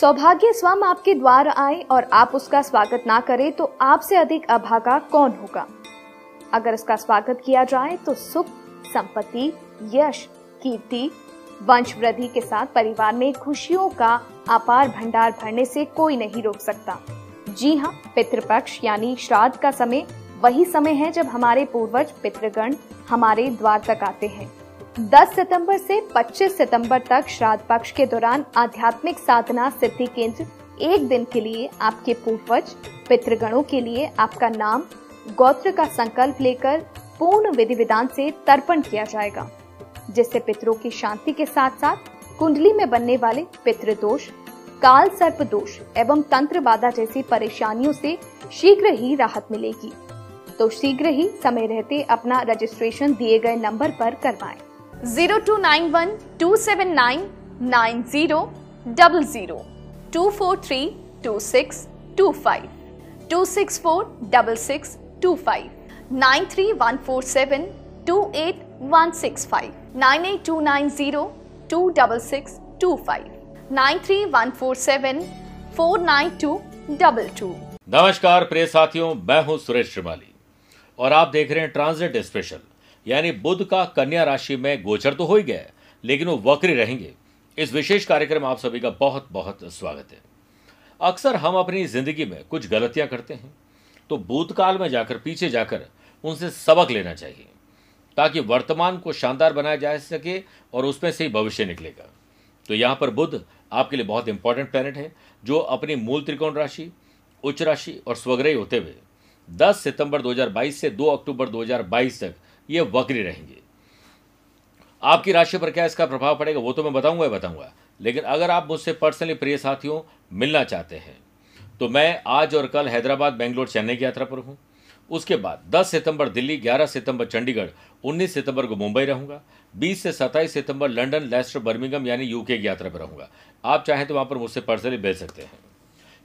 सौभाग्य स्वयं आपके द्वार आए और आप उसका स्वागत ना करें तो आपसे अधिक अभागा कौन होगा। अगर इसका स्वागत किया जाए तो सुख, संपत्ति, यश, कीर्ति, वंश वृद्धि के साथ परिवार में खुशियों का अपार भंडार भरने से कोई नहीं रोक सकता। जी हाँ, पितृपक्ष यानी श्राद्ध का समय वही समय है जब हमारे पूर्वज पितृगण हमारे द्वार तक आते हैं। 10 सितंबर से 25 सितंबर तक श्राद्ध पक्ष के दौरान आध्यात्मिक साधना सिद्धि केंद्र एक दिन के लिए आपके पूर्वज पितृगणों के लिए आपका नाम, गोत्र का संकल्प लेकर पूर्ण विधि विधान से तर्पण किया जाएगा, जिससे पितरों की शांति के साथ साथ कुंडली में बनने वाले पितृदोष, काल सर्प दोष एवं तंत्र बाधा जैसी परेशानियों से शीघ्र ही राहत मिलेगी। तो शीघ्र ही समय रहते अपना रजिस्ट्रेशन दिए गए नंबर पर करवाएं। 0291 279 9000 2432625 2646625 93147 28165 98290 26625 93147 49222। नमस्कार प्रिय साथियों, मैं हूं सुरेश श्रीवाली और आप देख रहे हैं ट्रांजिट स्पेशल। यानी बुध का कन्या राशि में गोचर तो हो ही गया लेकिन वो वक्री रहेंगे। इस विशेष कार्यक्रम आप सभी का बहुत बहुत स्वागत है। अक्सर हम अपनी जिंदगी में कुछ गलतियां करते हैं तो भूतकाल में जाकर पीछे जाकर उनसे सबक लेना चाहिए ताकि वर्तमान को शानदार बनाया जा सके और उसमें से ही भविष्य निकलेगा। तो यहाँ पर बुध आपके लिए बहुत इंपॉर्टेंट प्लैनेट है जो अपनी मूल त्रिकोण राशि, उच्च राशि और स्वग्रही होते हुए 10 सितंबर 2022 से 2 अक्टूबर 2022 तक ये वक्री रहेंगे। आपकी राशि पर क्या इसका प्रभाव पड़ेगा वो तो मैं बताऊंगा, लेकिन अगर आप मुझसे पर्सनली प्रिय साथियों मिलना चाहते हैं तो मैं आज और कल हैदराबाद, बेंगलोर, चेन्नई की यात्रा पर हूँ। उसके बाद 10 सितंबर दिल्ली, 11 सितंबर चंडीगढ़, 19 सितंबर को मुंबई रहूंगा, 20 से 27 सितंबर लंदन, लेस्टर, बर्मिंघम यानी यूके की यात्रा पर रहूंगा। आप चाहें तो वहां पर मुझसे पर्सनली मिल सकते हैं।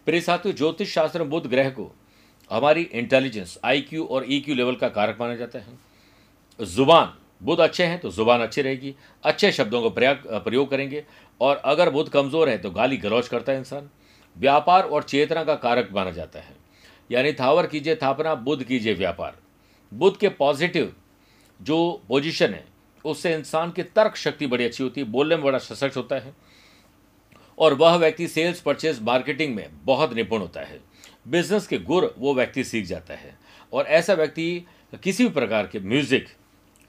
प्रिय साथियों, ज्योतिष शास्त्र में बुध ग्रह को हमारी इंटेलिजेंस, IQ और EQ लेवल का कारक माना जाता है। जुबान, बुध अच्छे हैं तो जुबान अच्छी रहेगी, अच्छे शब्दों का प्रयोग करेंगे और अगर बुध कमज़ोर है तो गाली गलौज करता है इंसान। व्यापार और चेतना का कारक माना जाता है, यानी थावर कीजिए थापना, बुध कीजिए व्यापार। बुध के पॉजिटिव जो पोजीशन है उससे इंसान की तर्क शक्ति बड़ी अच्छी होती है, बोलने में बड़ा सशक्त होता है और वह व्यक्ति सेल्स, परचेस, मार्केटिंग में बहुत निपुण होता है। बिजनेस के गुर वो व्यक्ति सीख जाता है और ऐसा व्यक्ति किसी भी प्रकार के म्यूजिक,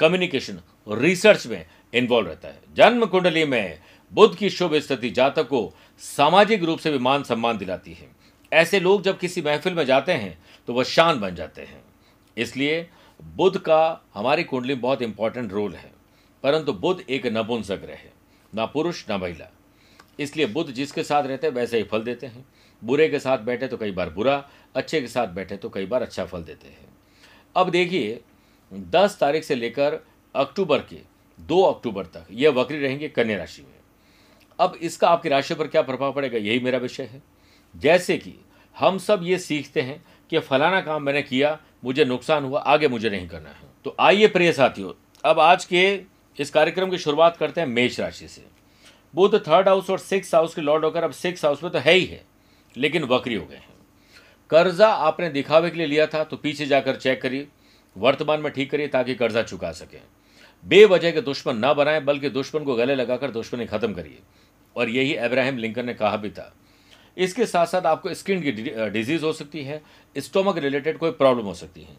कम्युनिकेशन, रिसर्च में इन्वॉल्व रहता है। जन्म कुंडली में बुध की शुभ स्थिति जातक को सामाजिक रूप से भी मान सम्मान दिलाती है। ऐसे लोग जब किसी महफिल में जाते हैं तो वह शान बन जाते हैं। इसलिए बुध का हमारी कुंडली में बहुत इंपॉर्टेंट रोल है, परंतु बुध एक नपुंसक ग्रह है, ना पुरुष ना महिला। इसलिए बुध जिसके साथ रहते हैं वैसे ही फल देते हैं। बुरे के साथ बैठे तो कई बार बुरा, अच्छे के साथ बैठे तो कई बार अच्छा फल देते हैं। अब देखिए 10 तारीख से लेकर अक्टूबर के 2 अक्टूबर तक यह वक्री रहेंगे कन्या राशि में। अब इसका आपकी राशि पर क्या प्रभाव पड़ेगा यही मेरा विषय है। जैसे कि हम सब ये सीखते हैं कि फलाना काम मैंने किया, मुझे नुकसान हुआ, आगे मुझे नहीं करना है। तो आइए प्रिय साथियों, अब आज के इस कार्यक्रम की शुरुआत करते हैं मेष राशि से। बुध 3rd हाउस और 6th हाउस के लॉर्ड होकर अब 6th हाउस में तो है ही है लेकिन वक्री हो गए हैं। कर्जा आपने दिखावे के लिए लिया था तो पीछे जाकर चेक करिए, वर्तमान में ठीक करिए ताकि कर्जा चुका सकें। बेवजह के दुश्मन ना बनाएं बल्कि दुश्मन को गले लगाकर दुश्मनी खत्म करिए, और यही अब्राहम लिंकन ने कहा भी था। इसके साथ साथ आपको स्किन की डिजीज हो सकती है, स्टोमक रिलेटेड कोई प्रॉब्लम हो सकती है।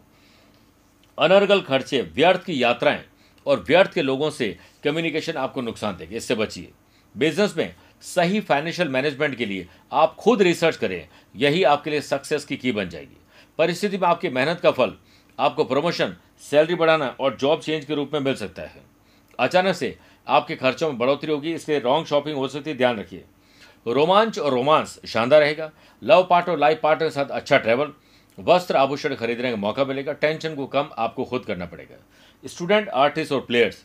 अनर्गल खर्चे, व्यर्थ की यात्राएं और व्यर्थ के लोगों से कम्युनिकेशन आपको नुकसान देगी, इससे बचिए। बिजनेस में सही फाइनेंशियल मैनेजमेंट के लिए आप खुद रिसर्च करें, यही आपके लिए सक्सेस की बन जाएगी। परिस्थिति में आपकी मेहनत का फल आपको प्रमोशन, सैलरी बढ़ाना और जॉब चेंज के रूप में मिल सकता है। अचानक से आपके खर्चों में बढ़ोतरी होगी, इसलिए रॉन्ग शॉपिंग हो सकती है, ध्यान रखिए। रोमांच और रोमांस शानदार रहेगा। लव पार्ट और लाइफ पार्टनर के साथ अच्छा ट्रैवल, वस्त्र, आभूषण खरीदने का मौका मिलेगा। टेंशन को कम आपको खुद करना पड़ेगा। स्टूडेंट, आर्टिस्ट और प्लेयर्स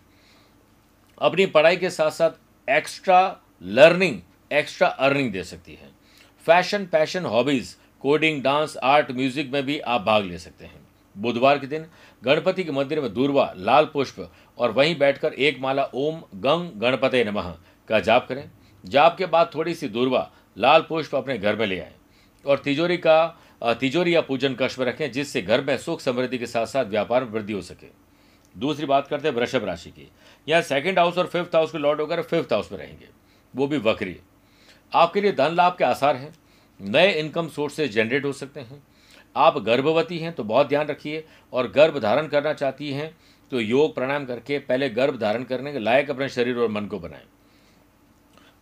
अपनी पढ़ाई के साथ साथ एक्स्ट्रा लर्निंग, एक्स्ट्रा अर्निंग दे सकती है। Fashion, passion, hobbies, coding, dance, art, music में भी आप भाग ले सकते हैं। बुधवार के दिन गणपति के मंदिर में दूर्वा, लाल पुष्प और वहीं बैठकर एक माला ओम गंग गणपते नमः का जाप करें। जाप के बाद थोड़ी सी दूर्वा लाल पुष्प अपने घर में ले आएं और तिजोरी या पूजन कक्ष में रखें, जिससे घर में सुख समृद्धि के साथ साथ व्यापार में वृद्धि हो सके। दूसरी बात करते हैं वृषभ राशि की। यहाँ सेकंड हाउस और फिफ्थ हाउस के लॉर्ड होकर फिफ्थ हाउस में रहेंगे, वो भी वक्री। आपके लिए धन लाभ के आसार हैं, नए इनकम सोर्सेज जनरेट हो सकते हैं। आप गर्भवती हैं तो बहुत ध्यान रखिए, और गर्भ धारण करना चाहती हैं तो योग प्राणायाम करके पहले गर्भ धारण करने के लायक अपने शरीर और मन को बनाएं।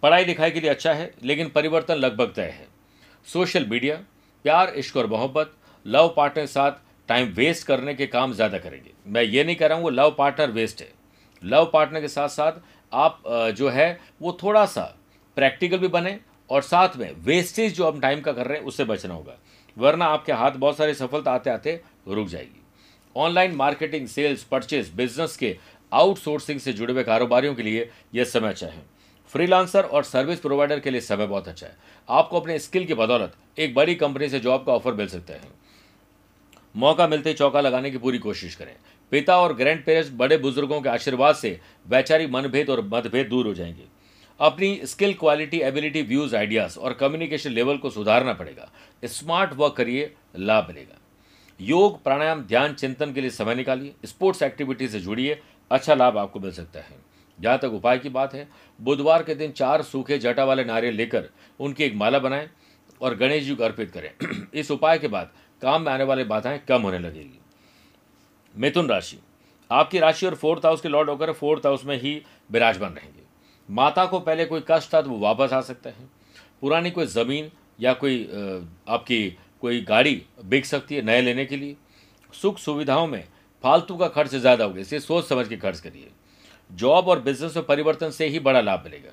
पढ़ाई लिखाई के लिए अच्छा है, लेकिन परिवर्तन लगभग तय है। सोशल मीडिया, प्यार, इश्क और मोहब्बत, लव पार्टनर के साथ टाइम वेस्ट करने के काम ज़्यादा करेंगे। मैं ये नहीं कह रहा हूँ वो लव पार्टनर वेस्ट है, लव पार्टनर के साथ साथ आप जो है वो थोड़ा सा प्रैक्टिकल भी बने, और साथ में वेस्टेज जो हम टाइम का कर रहे हैं उससे बचना होगा, वरना आपके हाथ बहुत सारी सफलता आते आते रुक जाएगी। Online marketing, sales, purchase, business के आउटसोर्सिंग से जुड़े हुए कारोबारियों के लिए यह समय अच्छा है। फ्रीलांसर और सर्विस प्रोवाइडर के लिए समय बहुत अच्छा है। आपको अपने स्किल की बदौलत एक बड़ी कंपनी से जॉब का ऑफर मिल सकता है। मौका मिलते ही चौका लगाने की पूरी कोशिश करें। पिता और ग्रैंड पेरेंट्स, बड़े बुजुर्गों के आशीर्वाद से वैचारिक मनभेद और मतभेद दूर हो जाएंगे। अपनी skill, quality, ability, views, ideas और कम्युनिकेशन लेवल को सुधारना पड़ेगा। स्मार्ट वर्क करिए, लाभ मिलेगा। योग, प्राणायाम, ध्यान, चिंतन के लिए समय निकालिए। स्पोर्ट्स एक्टिविटी से जुड़िए, अच्छा लाभ आपको मिल सकता है। जहाँ तक उपाय की बात है, बुधवार के दिन 4 सूखे जटा वाले नारियल लेकर उनकी एक माला बनाएं और गणेश जी को अर्पित करें। इस उपाय के बाद काम में आने वाली बाधाएं कम होने लगेगी। मिथुन राशि, आपकी राशि और फोर्थ हाउस के लॉर्ड होकर फोर्थ हाउस में ही विराजमान रहेंगे। माता को पहले कोई कष्ट था तो वो वापस आ सकते हैं। पुरानी कोई ज़मीन या कोई आपकी कोई गाड़ी बिक सकती है नए लेने के लिए। सुख सुविधाओं में फालतू का खर्च ज़्यादा होगा, इसलिए सोच समझ के खर्च करिए। जॉब और बिजनेस में परिवर्तन से ही बड़ा लाभ मिलेगा।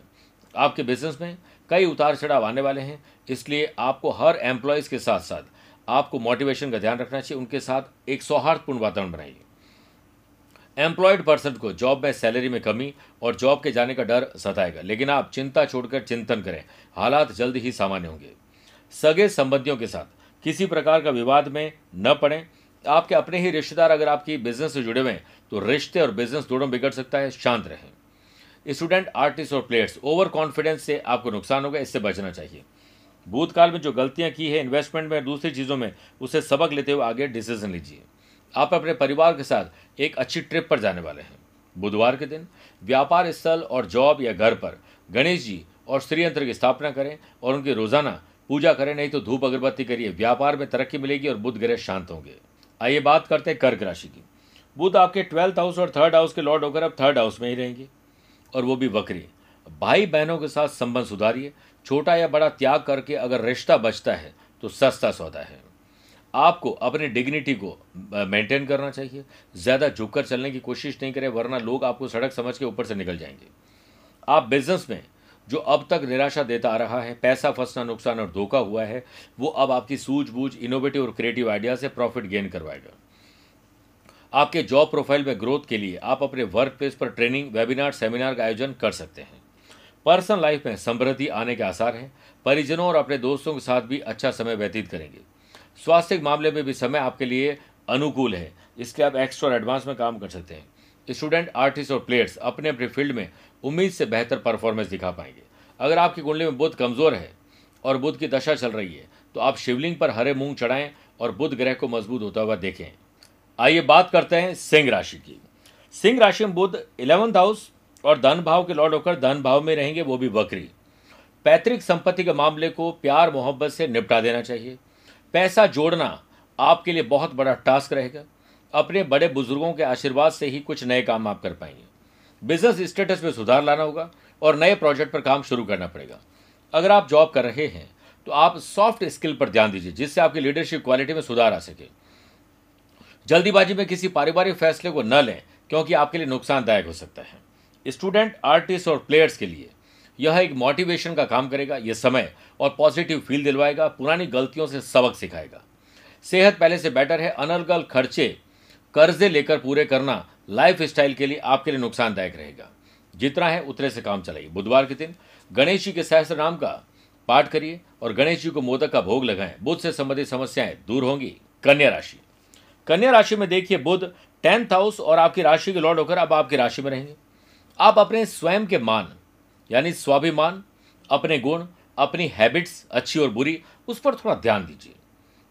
आपके बिजनेस में कई उतार चढ़ाव आने वाले हैं, इसलिए आपको हर एम्प्लॉयज़ के साथ साथ आपको मोटिवेशन का ध्यान रखना चाहिए। उनके साथ एक सौहार्दपूर्ण वातावरण बनाइए। एम्प्लॉयड पर्सन को जॉब में सैलरी में कमी और जॉब के जाने का डर सताएगा, लेकिन आप चिंता छोड़कर चिंतन करें, हालात जल्द ही सामान्य होंगे। सगे संबंधियों के साथ किसी प्रकार का विवाद में न पड़ें। आपके अपने ही रिश्तेदार अगर आपकी बिजनेस से जुड़े हुए हैं तो रिश्ते और बिजनेस दोनों बिगड़ सकता है, शांत रहें। स्टूडेंट, आर्टिस्ट और प्लेयर्स, ओवर कॉन्फिडेंस से आपको नुकसान होगा, इससे बचना चाहिए। भूतकाल में जो गलतियां की है इन्वेस्टमेंट में और दूसरी चीज़ों में, उसे सबक लेते हुए आगे डिसीजन लीजिए। आप अपने परिवार के साथ एक अच्छी ट्रिप पर जाने वाले हैं। बुधवार के दिन व्यापार स्थल और जॉब या घर पर गणेश जी और श्री यंत्र की स्थापना करें और उनकी रोजाना पूजा करें, नहीं तो धूप अगरबत्ती करिए। व्यापार में तरक्की मिलेगी और बुध ग्रह शांत होंगे। आइए बात करते हैं कर्क राशि की। बुध आपके ट्वेल्थ हाउस और थर्ड हाउस के लॉर्ड होकर अब थर्ड हाउस में ही रहेंगे, और वो भी वक्री। भाई बहनों के साथ संबंध सुधारिए। छोटा या बड़ा त्याग करके अगर रिश्ता बचता है तो सस्ता सौदा है। आपको अपनी डिग्निटी को मेंटेन करना चाहिए। ज़्यादा झुककर चलने की कोशिश नहीं करें, वरना लोग आपको सड़क समझ के ऊपर से निकल जाएंगे। आप बिजनेस में जो अब तक निराशा देता आ रहा है, पैसा फंसना, नुकसान और धोखा हुआ है, वो अब आपकी सूझबूझ, इनोवेटिव और क्रिएटिव आइडिया से प्रॉफिट गेन करवाएगा। आपके जॉब प्रोफाइल में ग्रोथ के लिए आप अपने वर्क प्लेस पर ट्रेनिंग, वेबिनार, सेमिनार का आयोजन कर सकते हैं। पर्सनल लाइफ में समृद्धि आने के आसार हैं। परिजनों और अपने दोस्तों के साथ भी अच्छा समय व्यतीत करेंगे। स्वास्थ्य के मामले में भी समय आपके लिए अनुकूल है, इसके आप एक्स्ट्रा एडवांस में काम कर सकते हैं। स्टूडेंट, आर्टिस्ट और प्लेयर्स अपने अपने फील्ड में उम्मीद से बेहतर परफॉर्मेंस दिखा पाएंगे। अगर आपकी कुंडली में बुध कमज़ोर है और बुध की दशा चल रही है तो आप शिवलिंग पर हरे मूंग चढ़ाएं और बुध ग्रह को मजबूत होता हुआ देखें। आइए बात करते हैं सिंह राशि की। सिंह राशि में बुध 11th हाउस और धन भाव के लॉर्ड होकर धन भाव में रहेंगे, वो भी वक्री। पैतृक संपत्ति के मामले को प्यार मोहब्बत से निपटा देना चाहिए। पैसा जोड़ना आपके लिए बहुत बड़ा टास्क रहेगा। अपने बड़े बुजुर्गों के आशीर्वाद से ही कुछ नए काम आप कर पाएंगे। बिजनेस स्टेटस में सुधार लाना होगा और नए प्रोजेक्ट पर काम शुरू करना पड़ेगा। अगर आप जॉब कर रहे हैं तो आप सॉफ्ट स्किल पर ध्यान दीजिए, जिससे आपकी लीडरशिप क्वालिटी में सुधार आ सके। जल्दीबाजी में किसी पारिवारिक फैसले को न लें, क्योंकि आपके लिए नुकसानदायक हो सकता है। स्टूडेंट, आर्टिस्ट और प्लेयर्स के लिए यह एक मोटिवेशन का काम करेगा। यह समय और पॉजिटिव फील दिलवाएगा। पुरानी गलतियों से सबक सिखाएगा। सेहत पहले से बेटर है। अनर्गल खर्चे, कर्जे लेकर पूरे करना लाइफ स्टाइल के लिए आपके लिए नुकसानदायक रहेगा। जितना है उतने से काम चलाइए। बुधवार के दिन गणेश जी के सहस्त्र नाम का पाठ करिए और गणेश जी को मोदक का भोग लगाएं। बुध से संबंधित समस्याएं दूर होंगी। कन्या राशि। कन्या राशि में देखिए, बुध 10th हाउस और आपकी राशि के लॉर्ड होकर अब आपकी राशि में रहेंगे। आप अपने स्वयं के मान यानी स्वाभिमान, अपने गुण, अपनी हैबिट्स अच्छी और बुरी उस पर थोड़ा ध्यान दीजिए।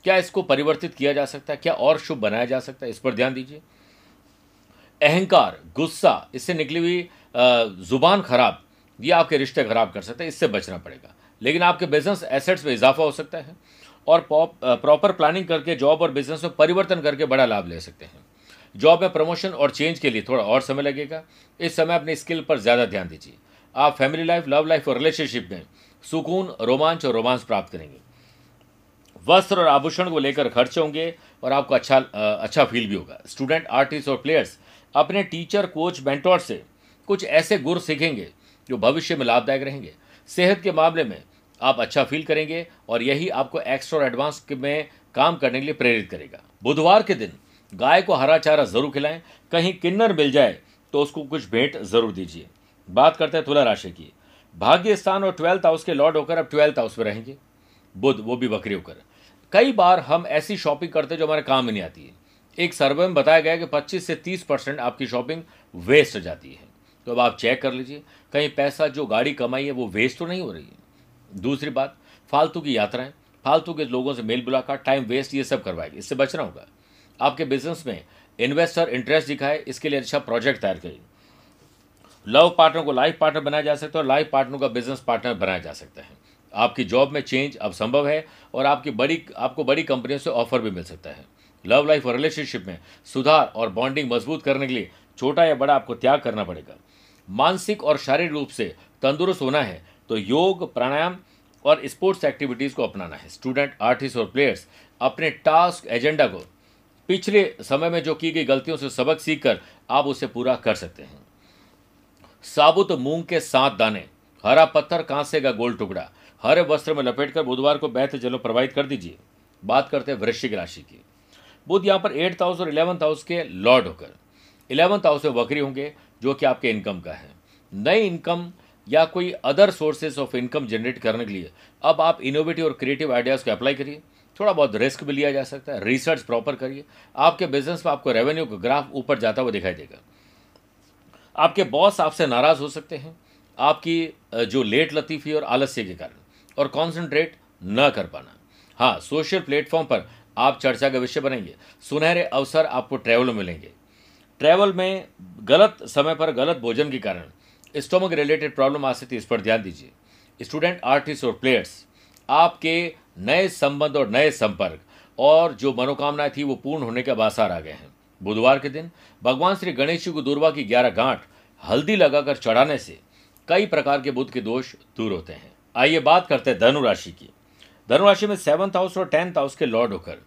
क्या इसको परिवर्तित किया जा सकता है, क्या और शुभ बनाया जा सकता है, इस पर ध्यान दीजिए। अहंकार, गुस्सा, इससे निकली हुई जुबान खराब, ये आपके रिश्ते खराब कर सकते हैं, इससे बचना पड़ेगा। लेकिन आपके बिजनेस एसेट्स में इजाफा हो सकता है और प्रॉपर प्लानिंग करके जॉब और बिजनेस में परिवर्तन करके बड़ा लाभ ले सकते हैं। जॉब में प्रमोशन और चेंज के लिए थोड़ा और समय लगेगा, इस समय अपने स्किल पर ज़्यादा ध्यान दीजिए। आप फैमिली लाइफ, लव लाइफ और रिलेशनशिप में सुकून, रोमांच और रोमांस प्राप्त करेंगे। वस्त्र और आभूषण को लेकर खर्चे होंगे और आपको अच्छा फील भी होगा। स्टूडेंट, आर्टिस्ट और प्लेयर्स अपने टीचर, कोच, मेंटोर से कुछ ऐसे गुर सीखेंगे जो भविष्य में लाभदायक रहेंगे। सेहत के मामले में आप अच्छा फील करेंगे और यही आपको एक्स्ट्रा और एडवांस में काम करने के लिए प्रेरित करेगा। बुधवार के दिन गाय को हरा चारा जरूर खिलाएं। कहीं किन्नर मिल जाए तो उसको कुछ भेंट जरूर दीजिए। बात करते हैं तुला राशि की। भाग्य स्थान और 12th हाउस के लॉर्ड होकर अब 12th हाउस में रहेंगे बुध, वो भी बकरी होकर। कई बार हम ऐसी शॉपिंग करते हैं जो हमारे काम में नहीं आती है। एक सर्वे में बताया गया कि 25 से 30% आपकी शॉपिंग वेस्ट हो जाती है, तो अब आप चेक कर लीजिए कहीं पैसा जो गाड़ी कमाई है वो वेस्ट तो नहीं हो रही है। दूसरी बात, फालतू की यात्राएं, फालतू के लोगों से मेल मुलाकात, टाइम वेस्ट, ये सब करवाएगी, इससे बचना होगा। आपके बिजनेस में इन्वेस्टर इंटरेस्ट दिखाए, इसके लिए अच्छा प्रोजेक्ट तैयार करें। लव पार्टनर को लाइफ पार्टनर बनाया जा सकता है और लाइफ पार्टनर का बिजनेस पार्टनर बनाया जा सकता है। आपकी जॉब में चेंज अब संभव है और आपको बड़ी कंपनियों से ऑफर भी मिल सकता है। लव लाइफ और रिलेशनशिप में सुधार और बॉन्डिंग मजबूत करने के लिए छोटा या बड़ा आपको त्याग करना पड़ेगा। मानसिक और शारीरिक रूप से तंदुरुस्त होना है तो योग, प्राणायाम और स्पोर्ट्स एक्टिविटीज़ को अपनाना है। स्टूडेंट, आर्टिस्ट और प्लेयर्स अपने टास्क एजेंडा को पिछले समय में जो की गई गलतियों से सबक सीखकर आप उसे पूरा कर सकते हैं। साबुत मूंग के 7 दाने, हरा पत्थर, कांसे का गोल टुकड़ा हरे वस्त्र में लपेटकर बुधवार को बहते जल में प्रवाहित कर दीजिए। बात करते हैं वृश्चिक राशि की। बुध यहाँ पर 8th हाउस और 11th हाउस के लॉर्ड होकर 11th हाउस में वक्री होंगे जो कि आपके इनकम का है। नई इनकम या कोई other sources of income generate करने के लिए अब आप इनोवेटिव और क्रिएटिव आइडियाज़ को अप्लाई करिए। थोड़ा बहुत रिस्क भी लिया जा सकता है, रिसर्च प्रॉपर करिए। आपके बिजनेस में आपको रेवेन्यू का ग्राफ ऊपर जाता हुआ दिखाई देगा। आपके बॉस आपसे नाराज़ हो सकते हैं आपकी जो लेट लतीफ़ी और आलस्य के कारण और कंसंट्रेट न कर पाना। हाँ, सोशल प्लेटफॉर्म पर आप चर्चा का विषय बनेंगे। सुनहरे अवसर आपको ट्रैवल मिलेंगे। ट्रैवल में गलत समय पर गलत भोजन के कारण स्टोमक रिलेटेड प्रॉब्लम आ सकती है, इस पर ध्यान दीजिए। स्टूडेंट, आर्टिस्ट और प्लेयर्स आपके नए संबंध और नए संपर्क और जो मनोकामनाएं थी वो पूर्ण होने के आसार आ गए हैं। बुधवार के दिन भगवान श्री गणेश जी को दूर्वा की 11 गांठ हल्दी लगाकर चढ़ाने से कई प्रकार के बुध के दोष दूर होते हैं। आइए बात करते हैं धनु राशि की। धनु राशि में 7th हाउस और 10th हाउस के लॉर्ड होकर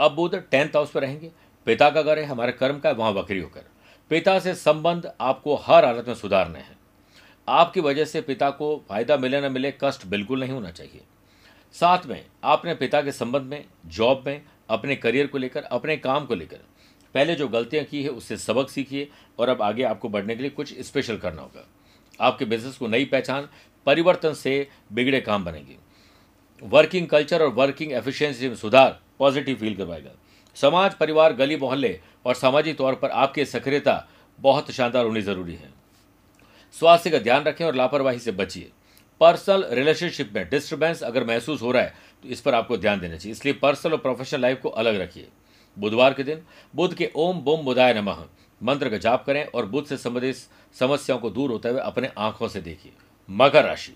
अब बुध 10th हाउस पर रहेंगे। पिता का घर है, हमारे कर्म का है, वहाँ बकरी होकर। पिता से संबंध आपको हर हालत में सुधारने हैं। आपकी वजह से पिता को फायदा मिले न मिले, कष्ट बिल्कुल नहीं होना चाहिए। साथ में आपने पिता के संबंध में, जॉब में, अपने करियर को लेकर, अपने काम को लेकर पहले जो गलतियां की है उससे सबक सीखिए और अब आगे आपको बढ़ने के लिए कुछ स्पेशल करना होगा। आपके बिजनेस को नई पहचान, परिवर्तन से बिगड़े काम बनेंगे। वर्किंग कल्चर और वर्किंग एफिशिएंसी में सुधार पॉजिटिव फील करवाएगा। समाज, परिवार, गली मोहल्ले और सामाजिक तौर पर आपकी सक्रियता बहुत शानदार होनी जरूरी है। स्वास्थ्य का ध्यान रखें और लापरवाही से बचिए। पर्सनल रिलेशनशिप में डिस्टर्बेंस अगर महसूस हो रहा है तो इस पर आपको ध्यान देना चाहिए, इसलिए पर्सनल और प्रोफेशनल लाइफ को अलग रखिए। बुधवार के दिन बुध के ओम बोम बुधाय नमः मंत्र का जाप करें और बुध से संबंधित समस्याओं को दूर होते हुए अपने आंखों से देखिए। मकर राशि।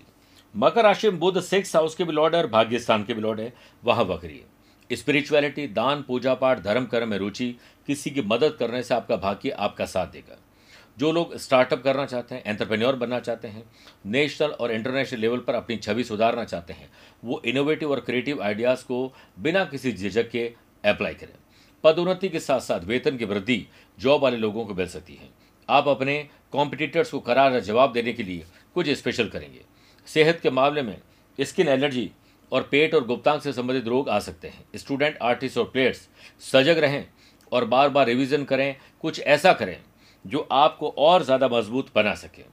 मकर राशि में बुध 6th हाउस के भी लॉर्ड है और भाग्य स्थान के भी लॉर्ड है, वहाँ वक्री है। स्पिरिचुअलिटी, दान, पूजा पाठ, धर्म कर्म में रुचि, किसी की मदद करने से आपका भाग्य आपका साथ देगा। जो लोग स्टार्टअप करना चाहते हैं, एंटरप्रेन्योर बनना चाहते हैं, नेशनल और इंटरनेशनल लेवल पर अपनी छवि सुधारना चाहते हैं, वो इनोवेटिव और क्रिएटिव आइडियाज़ को बिना किसी झिझक के अप्लाई करें। पदोन्नति के साथ साथ वेतन की वृद्धि जॉब वाले लोगों को मिल सकती है। आप अपने कॉम्पिटिटर्स को करारा जवाब देने के लिए कुछ स्पेशल करेंगे। सेहत के मामले में स्किन एलर्जी और पेट और गुप्तांग से संबंधित रोग आ सकते हैं। स्टूडेंट, आर्टिस्ट और प्लेयर्स सजग रहें और बार बार रिवीजन करें। कुछ ऐसा करें जो आपको और ज़्यादा मजबूत बना सके।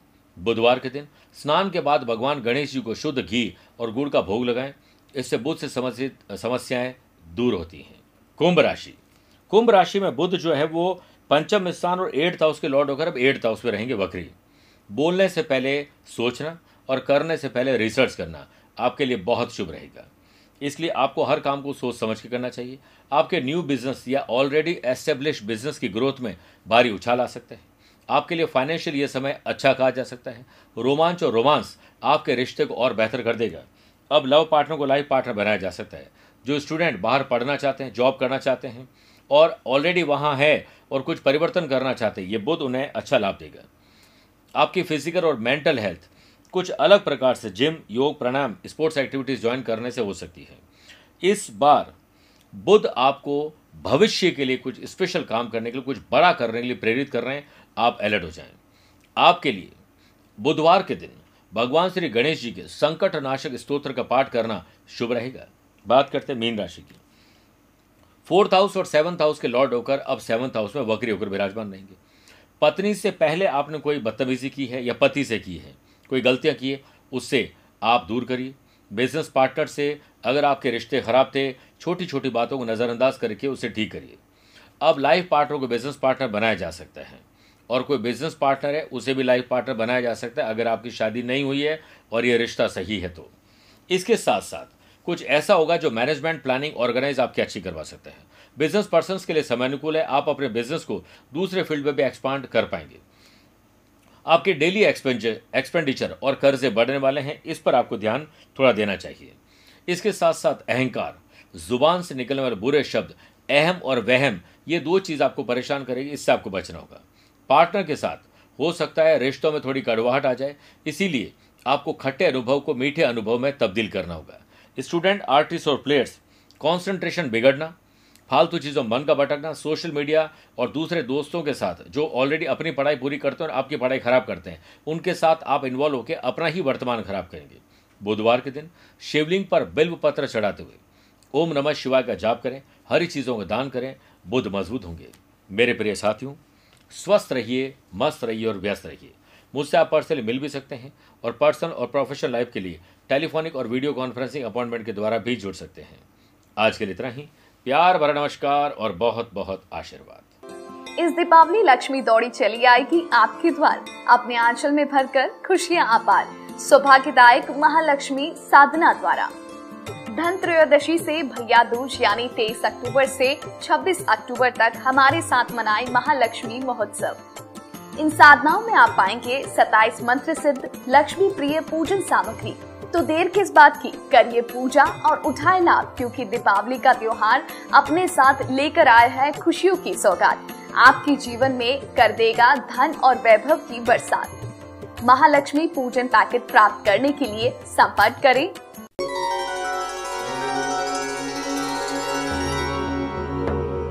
बुधवार के दिन स्नान के बाद भगवान गणेश जी को शुद्ध घी और गुड़ का भोग लगाएं, इससे बुध से संबंधित समस्याएँ दूर होती हैं। कुंभ राशि। कुंभ राशि में बुध जो है वो 5th स्थान और 8th हाउस के लॉर्ड होकर अब 8th हाउस में रहेंगे वक्री। बोलने से पहले सोचना और करने से पहले रिसर्च करना आपके लिए बहुत शुभ रहेगा। इसलिए आपको हर काम को सोच समझ के करना चाहिए। आपके न्यू बिजनेस या ऑलरेडी एस्टेब्लिश बिजनेस की ग्रोथ में भारी उछाल आ सकता है। आपके लिए फाइनेंशियल ये समय अच्छा कहा जा सकता है। रोमांच और रोमांस आपके रिश्ते को और बेहतर कर देगा। अब लव पार्टनर को लाइफ पार्टनर बनाया जा सकता है। जो स्टूडेंट बाहर पढ़ना चाहते हैं, जॉब करना चाहते हैं और ऑलरेडी वहाँ है और कुछ परिवर्तन करना चाहते हैं, ये बुध उन्हें अच्छा लाभ देगा। आपकी फिजिकल और मेंटल हेल्थ कुछ अलग प्रकार से जिम, योग, प्राणायाम, स्पोर्ट्स एक्टिविटीज़ ज्वाइन करने से हो सकती है। इस बार बुध आपको भविष्य के लिए कुछ स्पेशल काम करने के लिए, कुछ बड़ा करने के लिए प्रेरित कर रहे हैं। आप अलर्ट हो जाएं। आपके लिए बुधवार के दिन भगवान श्री गणेश जी के संकट नाशक स्तोत्र का पाठ करना शुभ रहेगा। बात करते हैं मीन राशि की। 4th हाउस और 7th हाउस के लॉर्ड होकर अब 7th हाउस में वक्री होकर विराजमान रहेंगे। पत्नी से पहले आपने कोई बदतमीजी की है या पति से की है, कोई गलतियां की है, उससे आप दूर करिए। बिजनेस पार्टनर से अगर आपके रिश्ते खराब थे, छोटी छोटी बातों को नज़रअंदाज करके उसे ठीक करिए। अब लाइफ पार्टनर को बिजनेस पार्टनर बनाया जा सकता है और कोई बिजनेस पार्टनर है उसे भी लाइफ पार्टनर बनाया जा सकता है, अगर आपकी शादी नहीं हुई है और ये रिश्ता सही है तो। इसके साथ साथ कुछ ऐसा होगा जो मैनेजमेंट, प्लानिंग, ऑर्गेनाइज आपकी अच्छी करवा सकता है। बिजनेस पर्सनस के लिए समय अनुकूल है। आप अपने बिजनेस को दूसरे फील्ड में भी एक्सपांड कर पाएंगे। आपके डेली एक्सपेंडिचर और कर्जे बढ़ने वाले हैं, इस पर आपको ध्यान थोड़ा देना चाहिए। इसके साथ साथ अहंकार, जुबान से निकलने वाले बुरे शब्द, अहम और वहम, ये दो चीज़ आपको परेशान करेगी, इससे आपको बचना होगा। पार्टनर के साथ हो सकता है रिश्तों में थोड़ी कड़वाहट आ जाए, इसीलिए आपको खट्टे अनुभव को मीठे अनुभव में तब्दील करना होगा। स्टूडेंट, आर्टिस्ट और प्लेयर्स, कॉन्सेंट्रेशन बिगड़ना, फालतू चीज़ों मन का भटकना, सोशल मीडिया और दूसरे दोस्तों के साथ जो ऑलरेडी अपनी पढ़ाई पूरी करते हैं और आपकी पढ़ाई ख़राब करते हैं, उनके साथ आप इन्वॉल्व होकर अपना ही वर्तमान खराब करेंगे। बुधवार के दिन शिवलिंग पर बिल्व पत्र चढ़ाते हुए ओम नमः शिवाय का जाप करें, हरी चीज़ों का दान करें, बुध मजबूत होंगे। मेरे प्रिय साथियों, स्वस्थ रहिए, मस्त रहिए और व्यस्त रहिए। मुझसे आप पर्सनली मिल भी सकते हैं और पर्सनल और प्रोफेशनल लाइफ के लिए टेलीफोनिक और वीडियो कॉन्फ्रेंसिंग अपॉइंटमेंट के द्वारा भी जुड़ सकते हैं। आज के लिए इतना ही। प्यार भरा नमस्कार और बहुत बहुत आशीर्वाद। इस दीपावली लक्ष्मी दौड़ी चली आएगी आपके द्वार, अपने आंचल में भरकर खुशियां अपार। सौभाग्यदायक महालक्ष्मी साधना द्वारा धन त्रयोदशी से भैया दूज यानी 23 अक्टूबर से 26 अक्टूबर तक हमारे साथ मनाए महालक्ष्मी महोत्सव। इन साधनाओं में आप पाएंगे 27 मंत्र सिद्ध लक्ष्मी प्रिय पूजन सामग्री। तो देर किस बात की, करिए पूजा और उठाए लाभ, क्योंकि दीपावली का त्योहार अपने साथ लेकर आया है खुशियों की सौगात। आपके जीवन में कर देगा धन और वैभव की बरसात। महालक्ष्मी पूजन पैकेट प्राप्त करने के लिए संपर्क करें